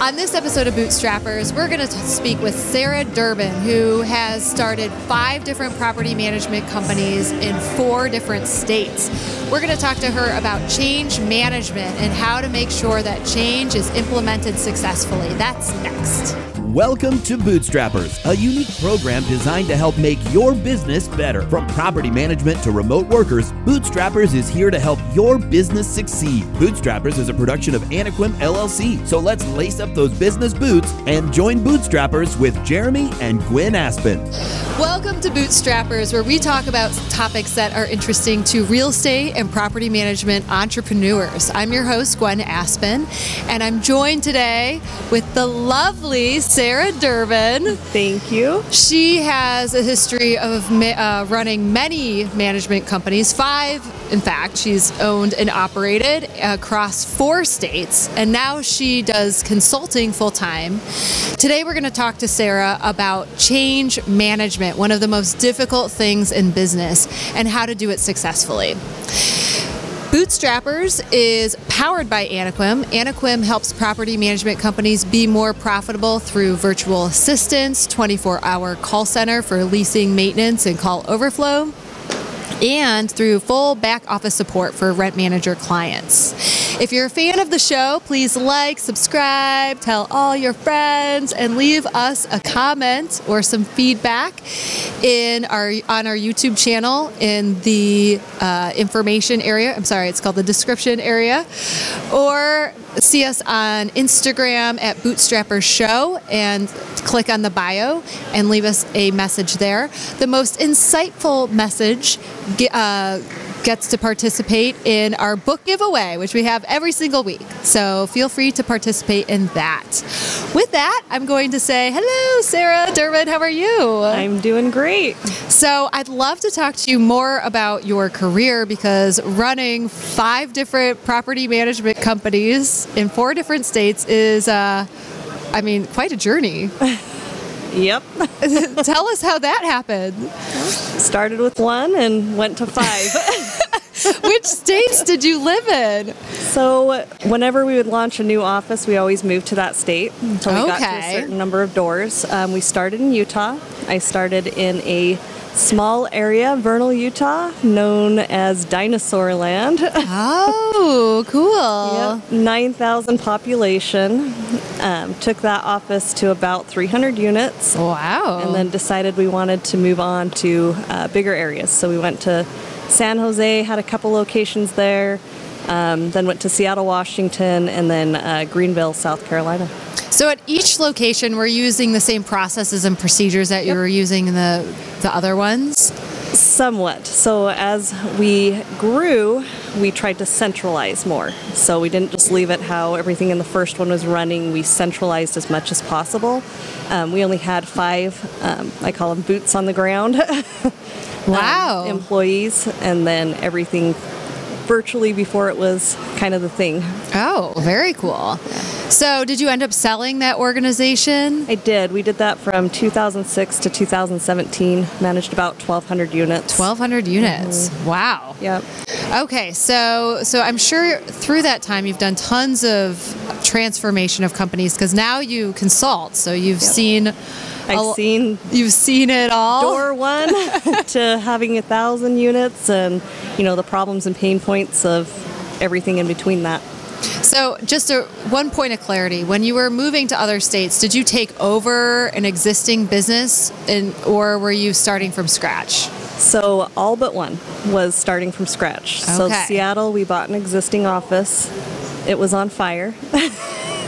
On this episode of Bootstrappers, we're going to speak with Sarah Durbin, who has started 5 different property management companies in 4 different states. We're going to talk to her about change management and how to make sure that change is implemented successfully. That's next. Welcome to Bootstrappers, a unique program designed to help make your business better. From property management to remote workers, Bootstrappers is here to help your business succeed. Bootstrappers is a production of Anequim, LLC. So let's lace up those business boots and join Bootstrappers with Jeremy and Gwen Aspen. Welcome to Bootstrappers, where we talk about topics that are interesting to real estate and property management entrepreneurs. I'm your host, Gwen Aspen, and I'm joined today with the lovely Sarah Durbin. Thank you. She has a history of running many management companies, 5, in fact. She's owned and operated across 4 states, and now she does consulting full-time. Today we're going to talk to Sarah about change management, one of the most difficult things in business, and how to do it successfully. Bootstrappers is powered by Anequim. Anequim helps property management companies be more profitable through virtual assistance, 24-hour call center for leasing, maintenance, and call overflow, and through full back office support for rent manager clients. If you're a fan of the show, please like, subscribe, tell all your friends, and leave us a comment or some feedback on our YouTube channel in the information area. I'm sorry, it's called the description area. Or see us on Instagram at Bootstrapper Show and click on the bio and leave us a message there. The most insightful message gets to participate in our book giveaway, which we have every single week. So feel free to participate in that. With that, I'm going to say, hello, Sarah Durbin, how are you? I'm doing great. So I'd love to talk to you more about your career, because running 5 different property management companies in 4 different states is, quite a journey. Yep. Tell us how that happened. Started with 1 and went to 5. Which states did you live in? So whenever we would launch a new office, we always moved to that state until we got to a certain number of doors. We started in Utah. I started in a small area, Vernal, Utah, known as Dinosaur Land. Oh, cool. Yep, 9,000 population. Took that office to about 300 units. Wow. And then decided we wanted to move on to bigger areas. So we went to San Jose, had a couple locations there, then went to Seattle, Washington, and then Greenville, South Carolina. So at each location, we're using the same processes and procedures that you were using in the other ones? Somewhat. So as we grew, we tried to centralize more. So we didn't just leave it how everything in the first one was running. We centralized as much as possible. We only had 5, I call them boots on the ground. Wow. Employees, and then everything virtually before it was kind of the thing. Oh, very cool. So did you end up selling that organization? I did. We did that from 2006 to 2017. Managed about 1,200 units. 1,200 units. Mm-hmm. Wow. Yep. Okay. So I'm sure through that time you've done tons of transformation of companies, because now you consult. So you've seen... You've seen it all. Door 1 to having 1,000 units, and the problems and pain points of everything in between that. So just one point of clarity, when you were moving to other states, did you take over an existing business or were you starting from scratch? So all but one was starting from scratch. Okay. So Seattle, we bought an existing office. It was on fire.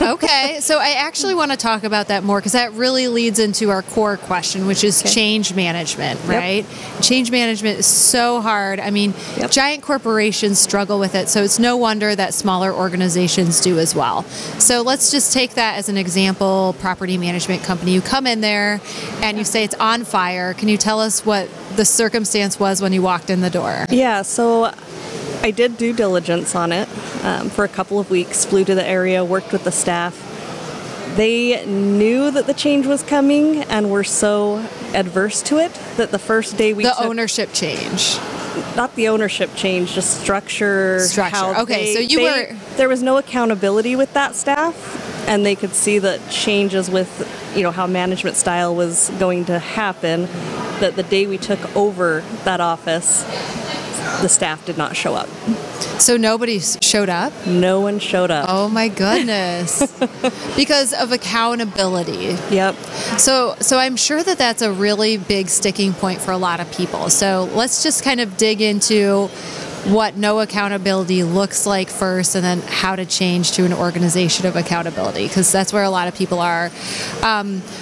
Okay, so I actually want to talk about that more, because that really leads into our core question, which is change management, right? Yep. Change management is so hard. Giant corporations struggle with it, so it's no wonder that smaller organizations do as well. So let's just take that as an example, property management company. You come in there and you say it's on fire. Can you tell us what the circumstance was when you walked in the door? Yeah, so I did due diligence on it for a couple of weeks, flew to the area, worked with the staff. They knew that the change was coming and were so adverse to it that the first day we took... The ownership change. Not the ownership change, just structure. How they, there was no accountability with that staff. and they could see the changes with, you know, how management style was going to happen, that the day we took over that office, the staff did not show up. So nobody showed up? No one showed up. Oh my goodness. Because of accountability. Yep. So I'm sure that that's a really big sticking point for a lot of people. So let's just kind of dig into what no accountability looks like first, and then how to change to an organization of accountability, because that's where a lot of people are.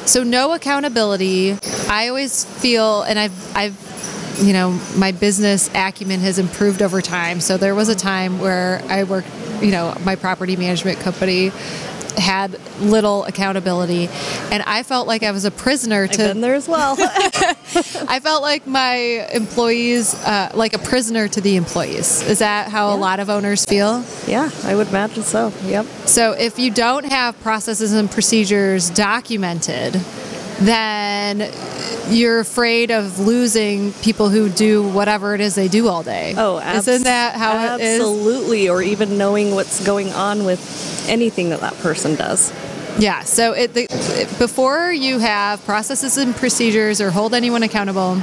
So no accountability, I always feel, and I've you know, my business acumen has improved over time. So there was a time where I worked, you know, my property management company had little accountability, and I felt like I was a prisoner to... I've been there as well. I felt like my employees, like a prisoner to the employees. Is that how a lot of owners feel? Yeah, I would imagine so. Yep. So if you don't have processes and procedures documented, then you're afraid of losing people who do whatever it is they do all day. Oh, absolutely. Isn't that how it is? Absolutely, or even knowing what's going on with anything that that person does. Yeah, so before you have processes and procedures or hold anyone accountable,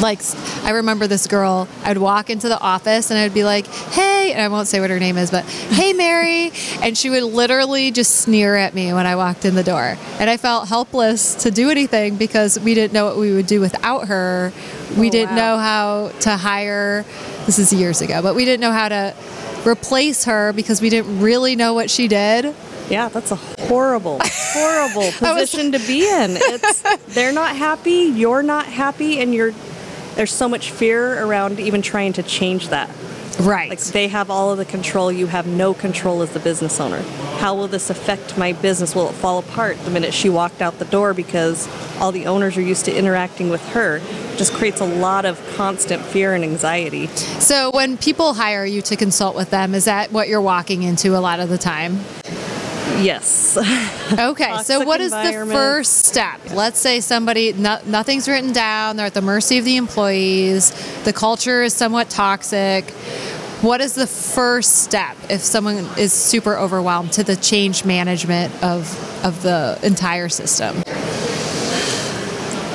like, I remember this girl, I'd walk into the office and I'd be like, hey, and I won't say what her name is, but hey, Mary. And she would literally just sneer at me when I walked in the door. And I felt helpless to do anything because we didn't know what we would do without her. We didn't know how to hire, this is years ago, but we didn't know how to replace her because we didn't really know what she did. Yeah, that's a horrible, horrible position to be in. They're not happy, you're not happy, and there's so much fear around even trying to change that. Right. Like, they have all of the control. You have no control as the business owner. How will this affect my business? Will it fall apart the minute she walked out the door because all the owners are used to interacting with her? It just creates a lot of constant fear and anxiety. So when people hire you to consult with them, is that what you're walking into a lot of the time? Yes. Okay, so what is the first step? Let's say somebody, nothing's written down, they're at the mercy of the employees, the culture is somewhat toxic. What is the first step if someone is super overwhelmed to the change management of the entire system?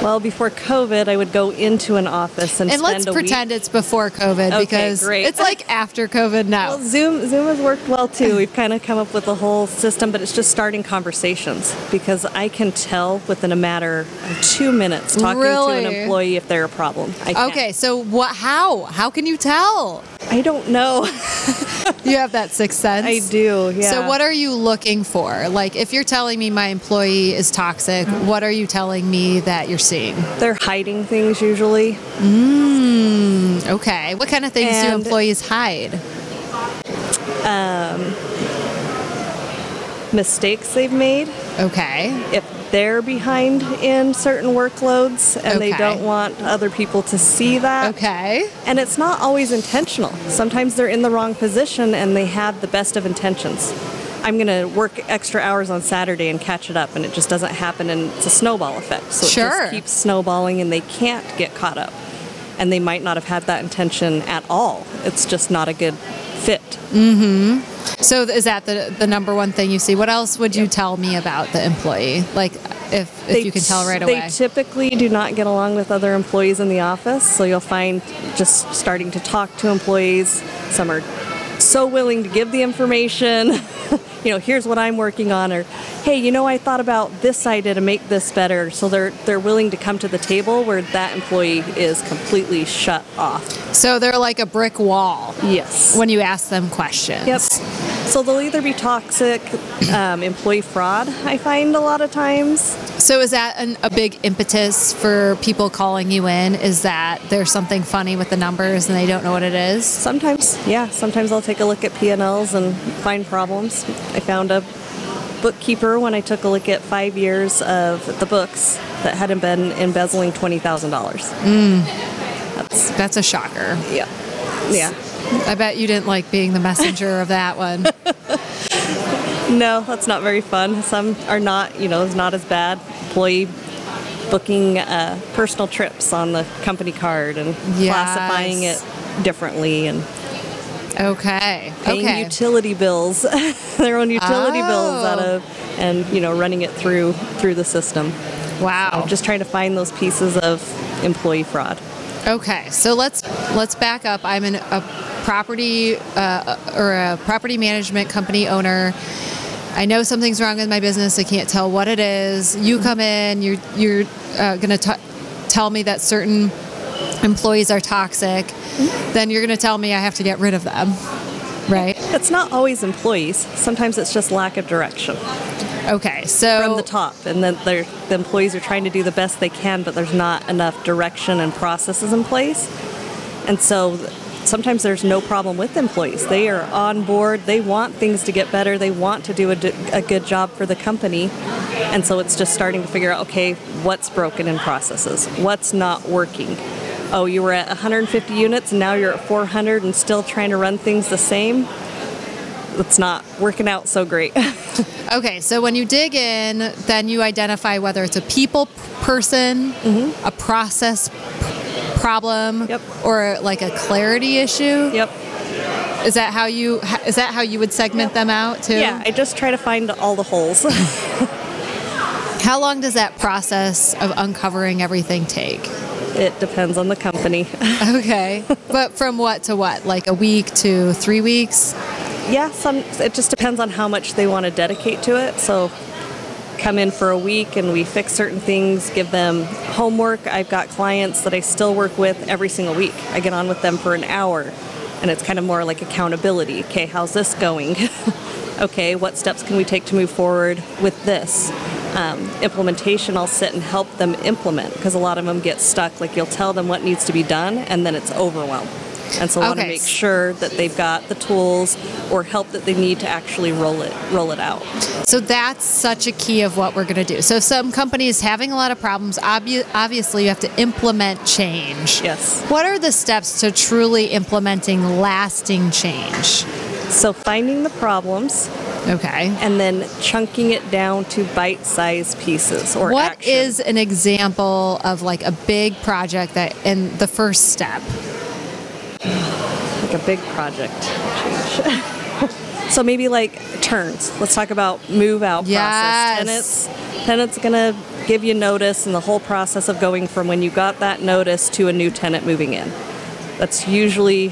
Well, before COVID, I would go into an office and spend a week. And let's pretend it's before COVID, because it's like after COVID now. Well, Zoom has worked well, too. We've kind of come up with a whole system, but it's just starting conversations, because I can tell within a matter of 2 minutes talking to an employee if they're a problem. Okay, so how can you tell? I don't know. You have that sixth sense? I do, yeah. So what are you looking for? Like, if you're telling me my employee is toxic, what are you telling me that you're seeing? They're hiding things usually. Okay. What kind of things do employees hide? Mistakes they've made. Okay. If they're behind in certain workloads and they don't want other people to see that. Okay. And it's not always intentional. Sometimes they're in the wrong position and they had the best of intentions. I'm going to work extra hours on Saturday and catch it up, and it just doesn't happen, and it's a snowball effect. So it just keeps snowballing and they can't get caught up. And they might not have had that intention at all. It's just not a good fit. Mm-hmm. So is that the number one thing you see? What else would you tell me about the employee? Like, if you can tell right away. They typically do not get along with other employees in the office. So you'll find just starting to talk to employees. Some are so willing to give the information. You know, here's what I'm working on, or hey, you know, I thought about this idea to make this better. So they're willing to come to the table, where that employee is completely shut off. So they're like a brick wall. Yes. When you ask them questions. Yep. So they'll either be toxic, employee fraud, I find a lot of times. So is that a big impetus for people calling you in? Is that there's something funny with the numbers and they don't know what it is? Sometimes, yeah. Sometimes I'll take a look at P&Ls and find problems. I found a bookkeeper when I took a look at 5 years of the books that hadn't been embezzling $20,000. That's a shocker. Yeah. Yeah. I bet you didn't like being the messenger of that one. No, that's not very fun. Some are not, you know, it's not as bad. Employee booking personal trips on the company card and classifying it differently. And Okay. Paying utility bills, their own utility bills out of, and you know, running it through the system. Wow. So just trying to find those pieces of employee fraud. Okay, so let's back up. I'm a property or a property management company owner. I know something's wrong with my business. I can't tell what it is. You come in. You're going to tell me that certain employees are toxic. Mm-hmm. Then you're going to tell me I have to get rid of them, right? It's not always employees. Sometimes it's just lack of direction. Okay, so from the top, and then the employees are trying to do the best they can, but there's not enough direction and processes in place. And so sometimes there's no problem with employees. They are on board. They want things to get better. They want to do a good job for the company. And so it's just starting to figure out, okay, what's broken in processes? What's not working? Oh, you were at 150 units, and now you're at 400 and still trying to run things the same? It's not working out so great. Okay, so when you dig in, then you identify whether it's a people person, mm-hmm. a process problem, yep. or like a clarity issue. Yep. Is that how you would segment yep. them out too? Yeah, I just try to find all the holes. How long does that process of uncovering everything take? It depends on the company. Okay, but from what to what? Like a week to 3 weeks? Yeah, it just depends on how much they want to dedicate to it. So come in for a week and we fix certain things, give them homework. I've got clients that I still work with every single week. I get on with them for an hour, and it's kind of more like accountability. Okay, how's this going? Okay, what steps can we take to move forward with this? Implementation, I'll sit and help them implement, because a lot of them get stuck. Like, you'll tell them what needs to be done, and then it's overwhelmed. And so I want to make sure that they've got the tools or help that they need to actually roll it out. So that's such a key of what we're going to do. So some companies having a lot of problems, obviously you have to implement change. Yes. What are the steps to truly implementing lasting change? So finding the problems. Okay. And then chunking it down to bite-sized pieces or action. What is an example of like a big project that in the first step? Like a big project change. So maybe like turns. Let's talk about move-out yes. process. Tenant's going to give you notice, and the whole process of going from when you got that notice to a new tenant moving in. That's usually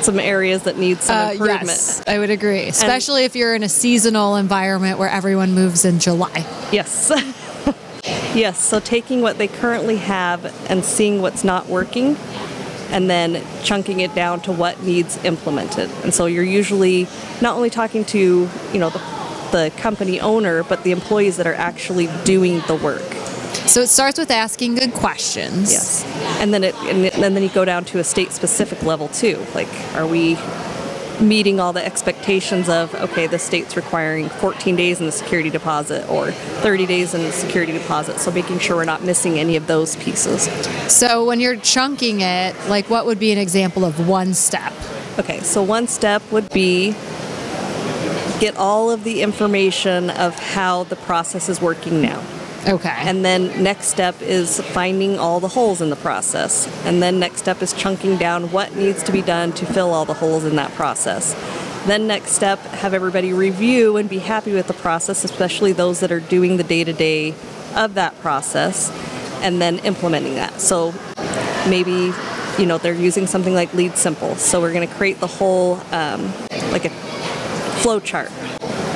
some areas that need some improvement. Yes, I would agree. Especially if you're in a seasonal environment where everyone moves in July. Yes. Yes, so taking what they currently have and seeing what's not working, and then chunking it down to what needs implemented. And so you're usually not only talking to, you know, the company owner, but the employees that are actually doing the work. So it starts with asking good questions. Yes. And then then you go down to a state-specific level too. Like, are we meeting all the expectations of, okay, the state's requiring 14 days in the security deposit or 30 days in the security deposit, so making sure we're not missing any of those pieces. So when you're chunking it, like, what would be an example of one step? Okay, so one step would be get all of the information of how the process is working now. Okay. And then next step is finding all the holes in the process. And then next step is chunking down what needs to be done to fill all the holes in that process. Then next step, have everybody review and be happy with the process, especially those that are doing the day-to-day of that process, and then implementing that. So maybe, you know, they're using something like Lead Simple. So we're going to create the whole, like a flow chart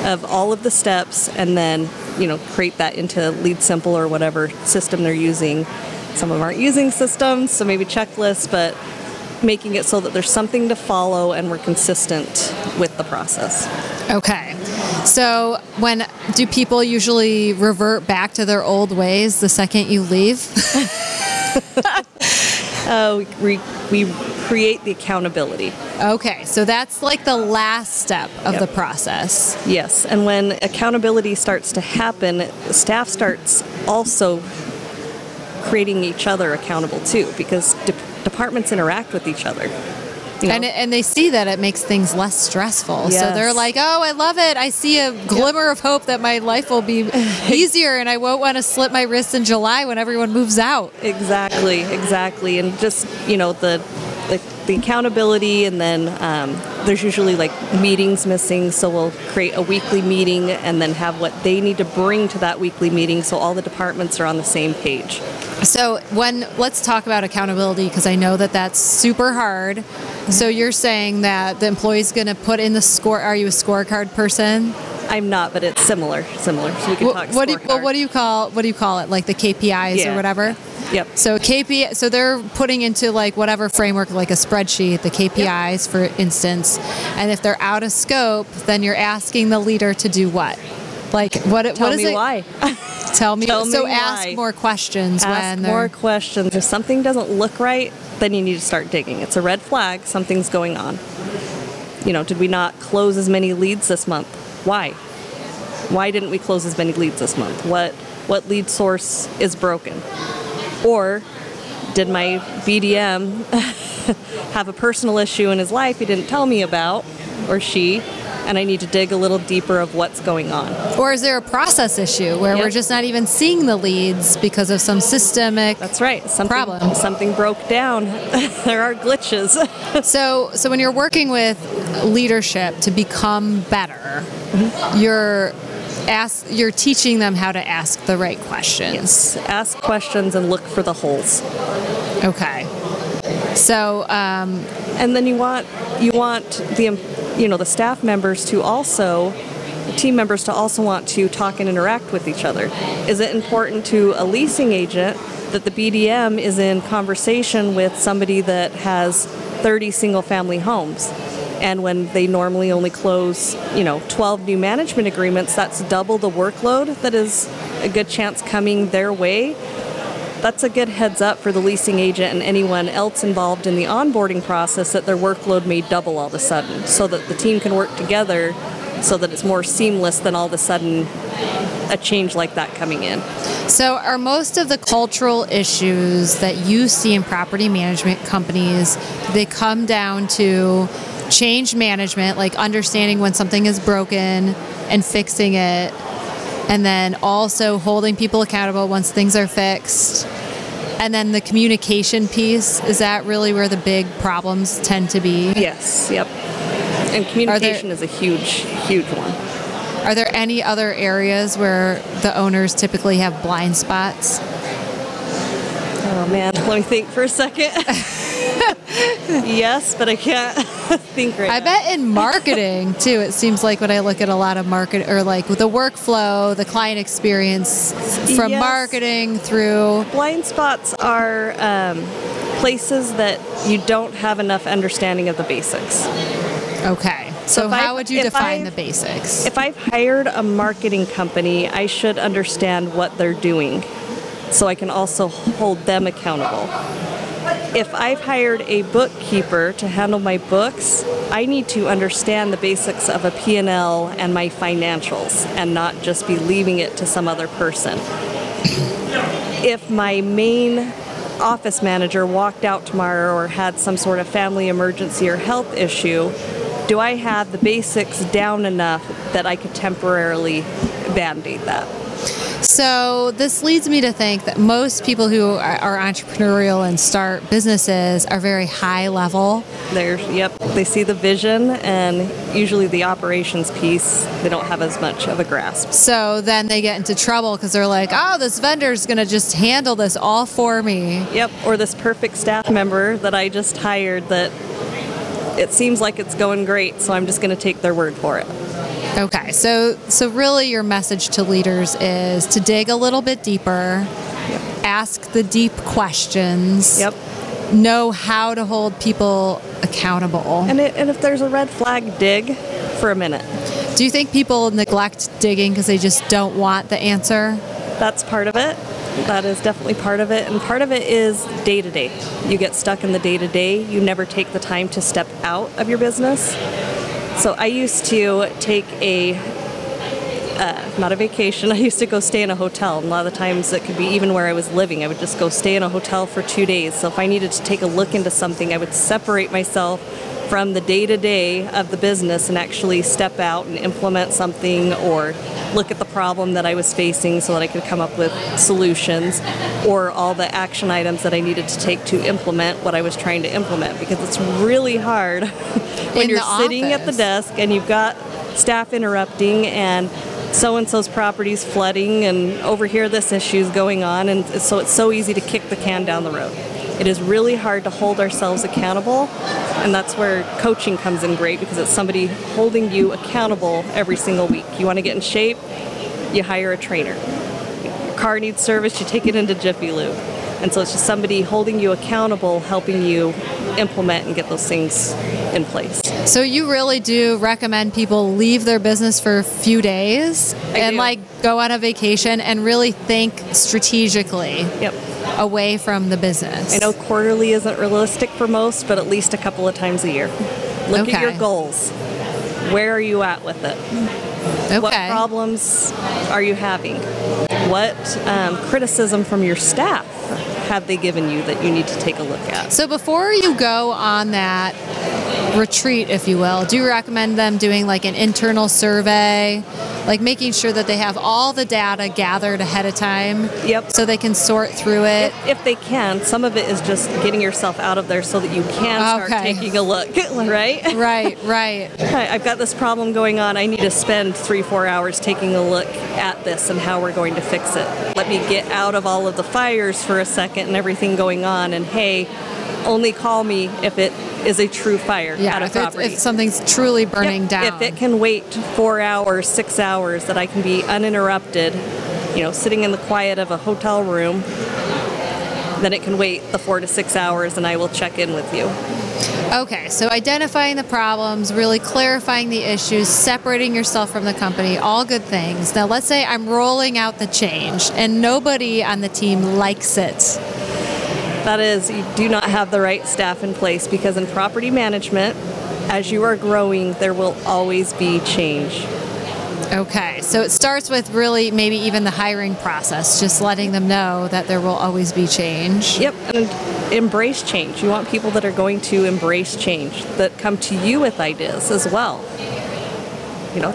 of all of the steps, and then, you know, create that into Lead Simple or whatever system they're using. Some of them aren't using systems, so maybe checklists, but making it so that there's something to follow and we're consistent with the process. Okay. So when do people usually revert back to their old ways the second you leave? We create the accountability. Okay, so that's like the last step of the process. Yes, and when accountability starts to happen, staff starts also creating each other accountable too, because departments interact with each other. You know? And they see that it makes things less stressful. Yes. So they're like, oh, I love it. I see a glimmer of hope that my life will be easier and I won't want to slip my wrists in July when everyone moves out. Exactly. And just, you know, the the accountability, and then there's usually like meetings missing, so we'll create a weekly meeting and then have what they need to bring to that weekly meeting so all the departments are on the same page. So let's talk about accountability, because I know that that's super hard. Mm-hmm. So you're saying that the employee's going to put in the score. Are you a scorecard person? I'm not, but it's similar. So we can talk. What do you call it? Like the KPIs or whatever? Yep. So so they're putting into like whatever framework, like a spreadsheet, the KPIs, for instance. And if they're out of scope, then you're asking the leader to do what? Like Tell me why. Tell me why. Ask more questions. If something doesn't look right, then you need to start digging. It's a red flag. Something's going on. You know, did we not close as many leads this month? Why? Why didn't we close as many leads this month? What lead source is broken? Or did my BDM have a personal issue in his life he didn't tell me about, or she, and I need to dig a little deeper of what's going on? Or is there a process issue where we're just not even seeing the leads because of some systemic problem? Something broke down. There are glitches. So when you're working with leadership to become better, you're teaching them how to ask the right questions. Yes. Ask questions and look for the holes. Okay. So, and then you want the, you know, the staff members to also, team members to also want to talk and interact with each other. Is it important to a leasing agent that the BDM is in conversation with somebody that has 30 single family homes? And when they normally only close, 12 new management agreements, that's double the workload that is a good chance coming their way. That's a good heads up for the leasing agent and anyone else involved in the onboarding process that their workload may double all of a sudden, so that the team can work together so that it's more seamless than all of a sudden a change like that coming in. So are most of the cultural issues that you see in property management companies, they come down to change management, like understanding when something is broken and fixing it, and then also holding people accountable once things are fixed, and then the communication piece? Is that really where the big problems tend to be? Yes, yep. And communication is a huge one. Are there any other areas where the owners typically have blind spots? Oh man, let me think for a second. Yes, but I can't think right now. I bet in marketing, too, it seems like when I look at a lot of market, or like with the workflow, the client experience from marketing through. Blind spots are places that you don't have enough understanding of the basics. Okay. So how would you define the basics? If I've hired a marketing company, I should understand what they're doing so I can also hold them accountable. If I've hired a bookkeeper to handle my books, I need to understand the basics of a P&L and my financials and not just be leaving it to some other person. If my main office manager walked out tomorrow or had some sort of family emergency or health issue, do I have the basics down enough that I could temporarily band-aid that? So this leads me to think that most people who are entrepreneurial and start businesses are very high level. They see the vision, and usually the operations piece, they don't have as much of a grasp. So then they get into trouble because they're like, oh, this vendor's going to just handle this all for me. Yep, or this perfect staff member that I just hired that it seems like it's going great, so I'm just going to take their word for it. Okay, so really your message to leaders is to dig a little bit deeper, ask the deep questions, know how to hold people accountable. And if there's a red flag, dig for a minute. Do you think people neglect digging because they just don't want the answer? That's part of it. That is definitely part of it. And part of it is day-to-day. You get stuck in the day-to-day. You never take the time to step out of your business. So I used to take a not a vacation. I used to go stay in a hotel, and a lot of the times it could be even where I was living. I would just go stay in a hotel for 2 days. So if I needed to take a look into something, I would separate myself from the day-to-day of the business and actually step out and implement something or look at the problem that I was facing so that I could come up with solutions or all the action items that I needed to take to implement what I was trying to implement, because it's really hard when you're sitting at the desk and you've got staff interrupting and so-and-so's property's flooding and over here this issue's going on, and so it's so easy to kick the can down the road. It is really hard to hold ourselves accountable, and that's where coaching comes in great, because it's somebody holding you accountable every single week. You want to get in shape, you hire a trainer. Your car needs service, you take it into Jiffy Lube. And so it's just somebody holding you accountable, helping you implement and get those things in place. So you really do recommend people leave their business for a few days and like go on a vacation and really think strategically. Yep. Away from the business. I know quarterly isn't realistic for most, but at least a couple of times a year. Look at your goals. Where are you at with it? What problems are you having? What criticism from your staff have they given you that you need to take a look at? So before you go on that retreat, if you will, do you recommend them doing like an internal survey, like making sure that they have all the data gathered ahead of time? Yep. So they can sort through it? If they can. Some of it is just getting yourself out of there so that you can start taking a look, right? Right. I've got this problem going on. I need to spend 3-4 hours taking a look at this and how we're going to fix it. Let me get out of all of the fires for a second and everything going on, and hey, only call me if it is a true fire at a property. If something's truly burning down. If it can wait 4 hours, 6 hours, that I can be uninterrupted, sitting in the quiet of a hotel room, then it can wait the 4 to 6 hours and I will check in with you. Okay, so identifying the problems, really clarifying the issues, separating yourself from the company, all good things. Now let's say I'm rolling out the change and nobody on the team likes it. That is, you do not have the right staff in place, because in property management, as you are growing, there will always be change. Okay, so it starts with really maybe even the hiring process, just letting them know that there will always be change. Yep, and embrace change. You want people that are going to embrace change, that come to you with ideas as well.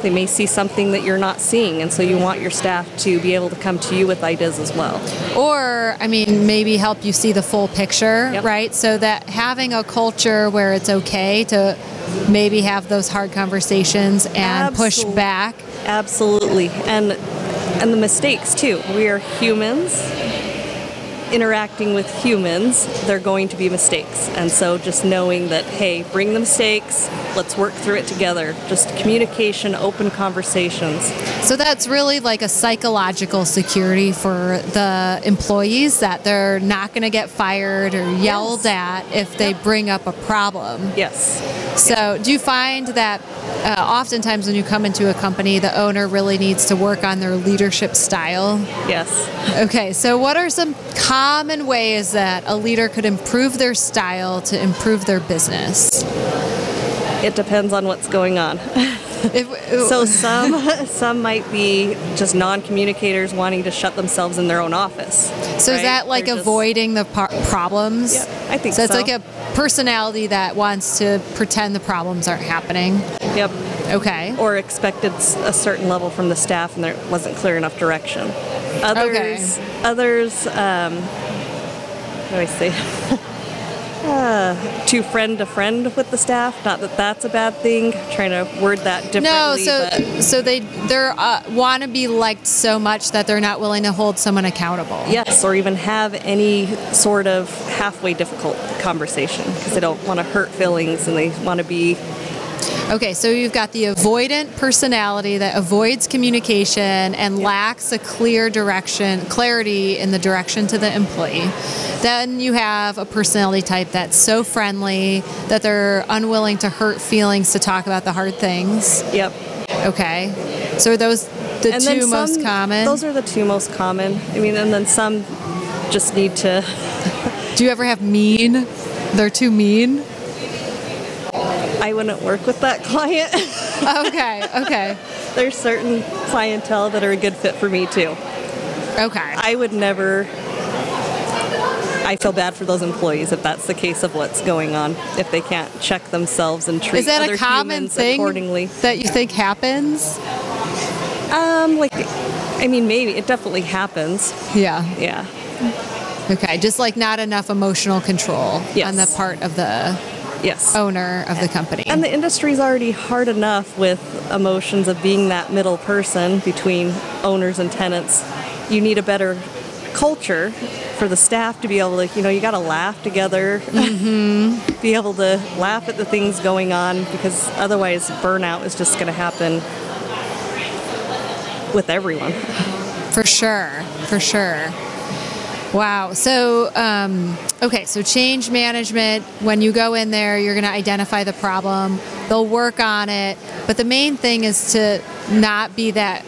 They may see something that you're not seeing, and so you want your staff to be able to come to you with ideas as well. Or, maybe help you see the full picture, right? So that having a culture where it's okay to maybe have those hard conversations and push back. Absolutely. And the mistakes, too. We are humans. Interacting with humans, they're going to be mistakes. And so just knowing that, hey, bring the mistakes, let's work through it together. Just communication, open conversations. So that's really like a psychological security for the employees, that they're not going to get fired or yelled at if they bring up a problem. Yes. So do you find that oftentimes when you come into a company, the owner really needs to work on their leadership style? Yes. Okay, so what are some common ways that a leader could improve their style to improve their business? It depends on what's going on. So some might be just non-communicators wanting to shut themselves in their own office. So is that like avoiding the problems? Yeah, I think so. So it's like a personality that wants to pretend the problems aren't happening? Yep. Okay. Or expected a certain level from the staff and there wasn't clear enough direction. Others, too friend-to-friend with the staff. Not that that's a bad thing. I'm trying to word that differently. No, so they want to be liked so much that they're not willing to hold someone accountable. Yes, or even have any sort of halfway difficult conversation, because they don't want to hurt feelings and they want to be... Okay, so you've got the avoidant personality that avoids communication and lacks a clear clarity in the direction to the employee. Then you have a personality type that's so friendly that they're unwilling to hurt feelings to talk about the hard things. Yep. Okay. So are those most common? Those are the two most common. And then some just need to... Do you ever have mean? They're too mean? I wouldn't work with that client. Okay. there's certain clientele that are a good fit for me too. Okay. I feel bad for those employees if that's the case of what's going on, if they can't check themselves and treat other humans accordingly. Is that a common thing that you think happens? Maybe. It definitely happens. Yeah. Yeah. Okay, just like not enough emotional control on the part of the owner of the company. And the industry's already hard enough with emotions of being that middle person between owners and tenants. You need a better culture for the staff to be able to, you got to laugh together, mm-hmm. be able to laugh at the things going on, because otherwise burnout is just going to happen with everyone. For sure. Wow. So, so change management, when you go in there, you're going to identify the problem. They'll work on it. But the main thing is to not be that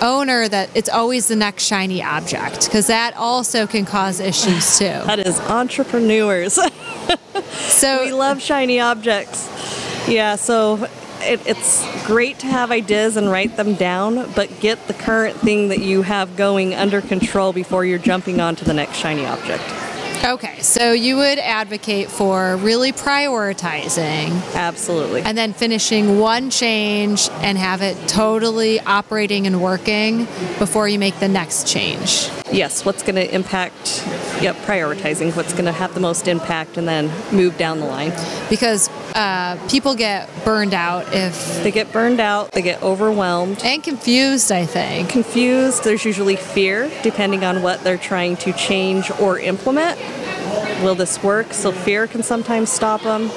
owner that it's always the next shiny object, because that also can cause issues too. That is entrepreneurs. So we love shiny objects. Yeah. So it's great to have ideas and write them down, but get the current thing that you have going under control before you're jumping onto the next shiny object. Okay, so you would advocate for really prioritizing. Absolutely. And then finishing one change and have it totally operating and working before you make the next change. Yes, what's going to impact, prioritizing what's going to have the most impact and then move down the line. Because people get burned out if... They get burned out, they get overwhelmed. And confused, I think. Confused, there's usually fear, depending on what they're trying to change or implement. Will this work? So fear can sometimes stop them.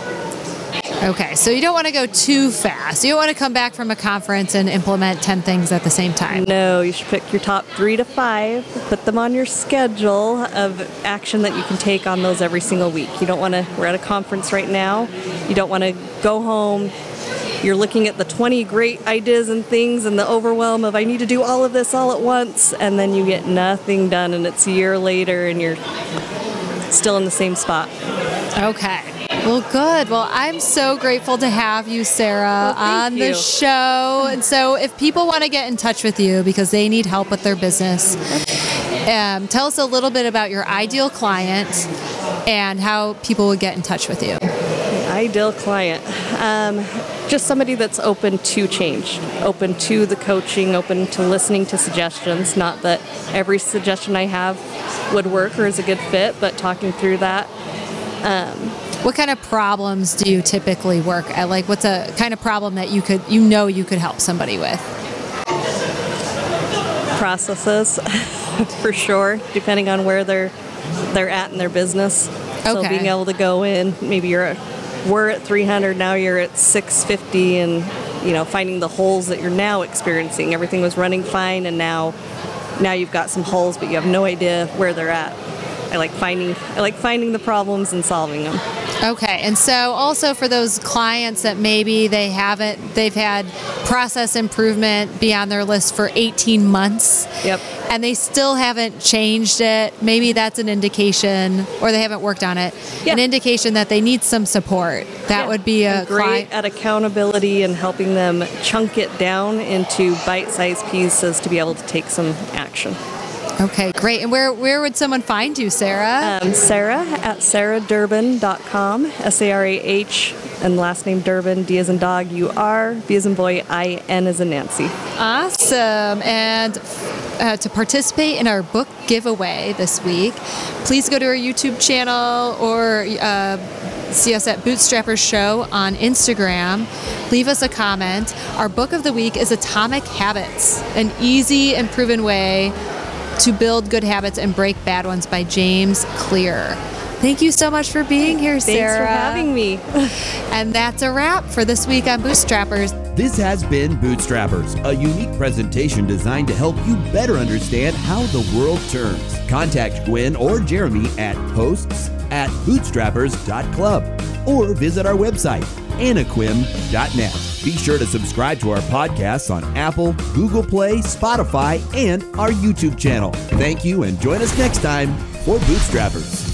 Okay, so you don't want to go too fast. You don't want to come back from a conference and implement 10 things at the same time. No, you should pick your top 3 to 5, put them on your schedule of action that you can take on those every single week. You don't want to, we're at a conference right now, you don't want to go home, you're looking at the 20 great ideas and things and the overwhelm of I need to do all of this all at once, and then you get nothing done and it's a year later and you're still in the same spot. Okay. Well, good. Well, I'm so grateful to have you, Sarah, on the show. And so if people want to get in touch with you because they need help with their business, tell us a little bit about your ideal client and how people would get in touch with you. Ideal client. Just somebody that's open to change, open to the coaching, open to listening to suggestions. Not that every suggestion I have would work or is a good fit, but talking through that. What kind of problems do you typically work at? Like, what's a kind of problem that you could help somebody with? Processes, for sure, depending on where they're at in their business. Okay. So being able to go in, maybe we're at 300, now you're at 650, and finding the holes that you're now experiencing. Everything was running fine, and now you've got some holes, but you have no idea where they're at. I like finding the problems and solving them. Okay, and so also for those clients that maybe they've had process improvement be on their list for 18 months. Yep. And they still haven't changed it. Maybe that's an indication, or they haven't worked on it. Yeah. An indication that they need some support. That would be a great client at accountability and helping them chunk it down into bite-sized pieces to be able to take some action. Okay, great. And where would someone find you, Sarah? Sarah at sarahdurbin.com, S-A-R-A-H, and last name Durbin, D as in dog, U-R, B as in boy, I-N as in Nancy. Awesome. And to participate in our book giveaway this week, please go to our YouTube channel or see us at Bootstrappers Show on Instagram. Leave us a comment. Our book of the week is Atomic Habits, an easy and proven way to build good habits and break bad ones by James Clear. Thank you so much for being here, Sarah. Thanks for having me. And that's a wrap for this week on Bootstrappers. This has been Bootstrappers, a unique presentation designed to help you better understand how the world turns. Contact Gwen or Jeremy at hosts@bootstrappers.club or visit our website, anequim.net. Be sure to subscribe to our podcasts on Apple, Google Play, Spotify, and our YouTube channel. Thank you, and join us next time for Bootstrappers.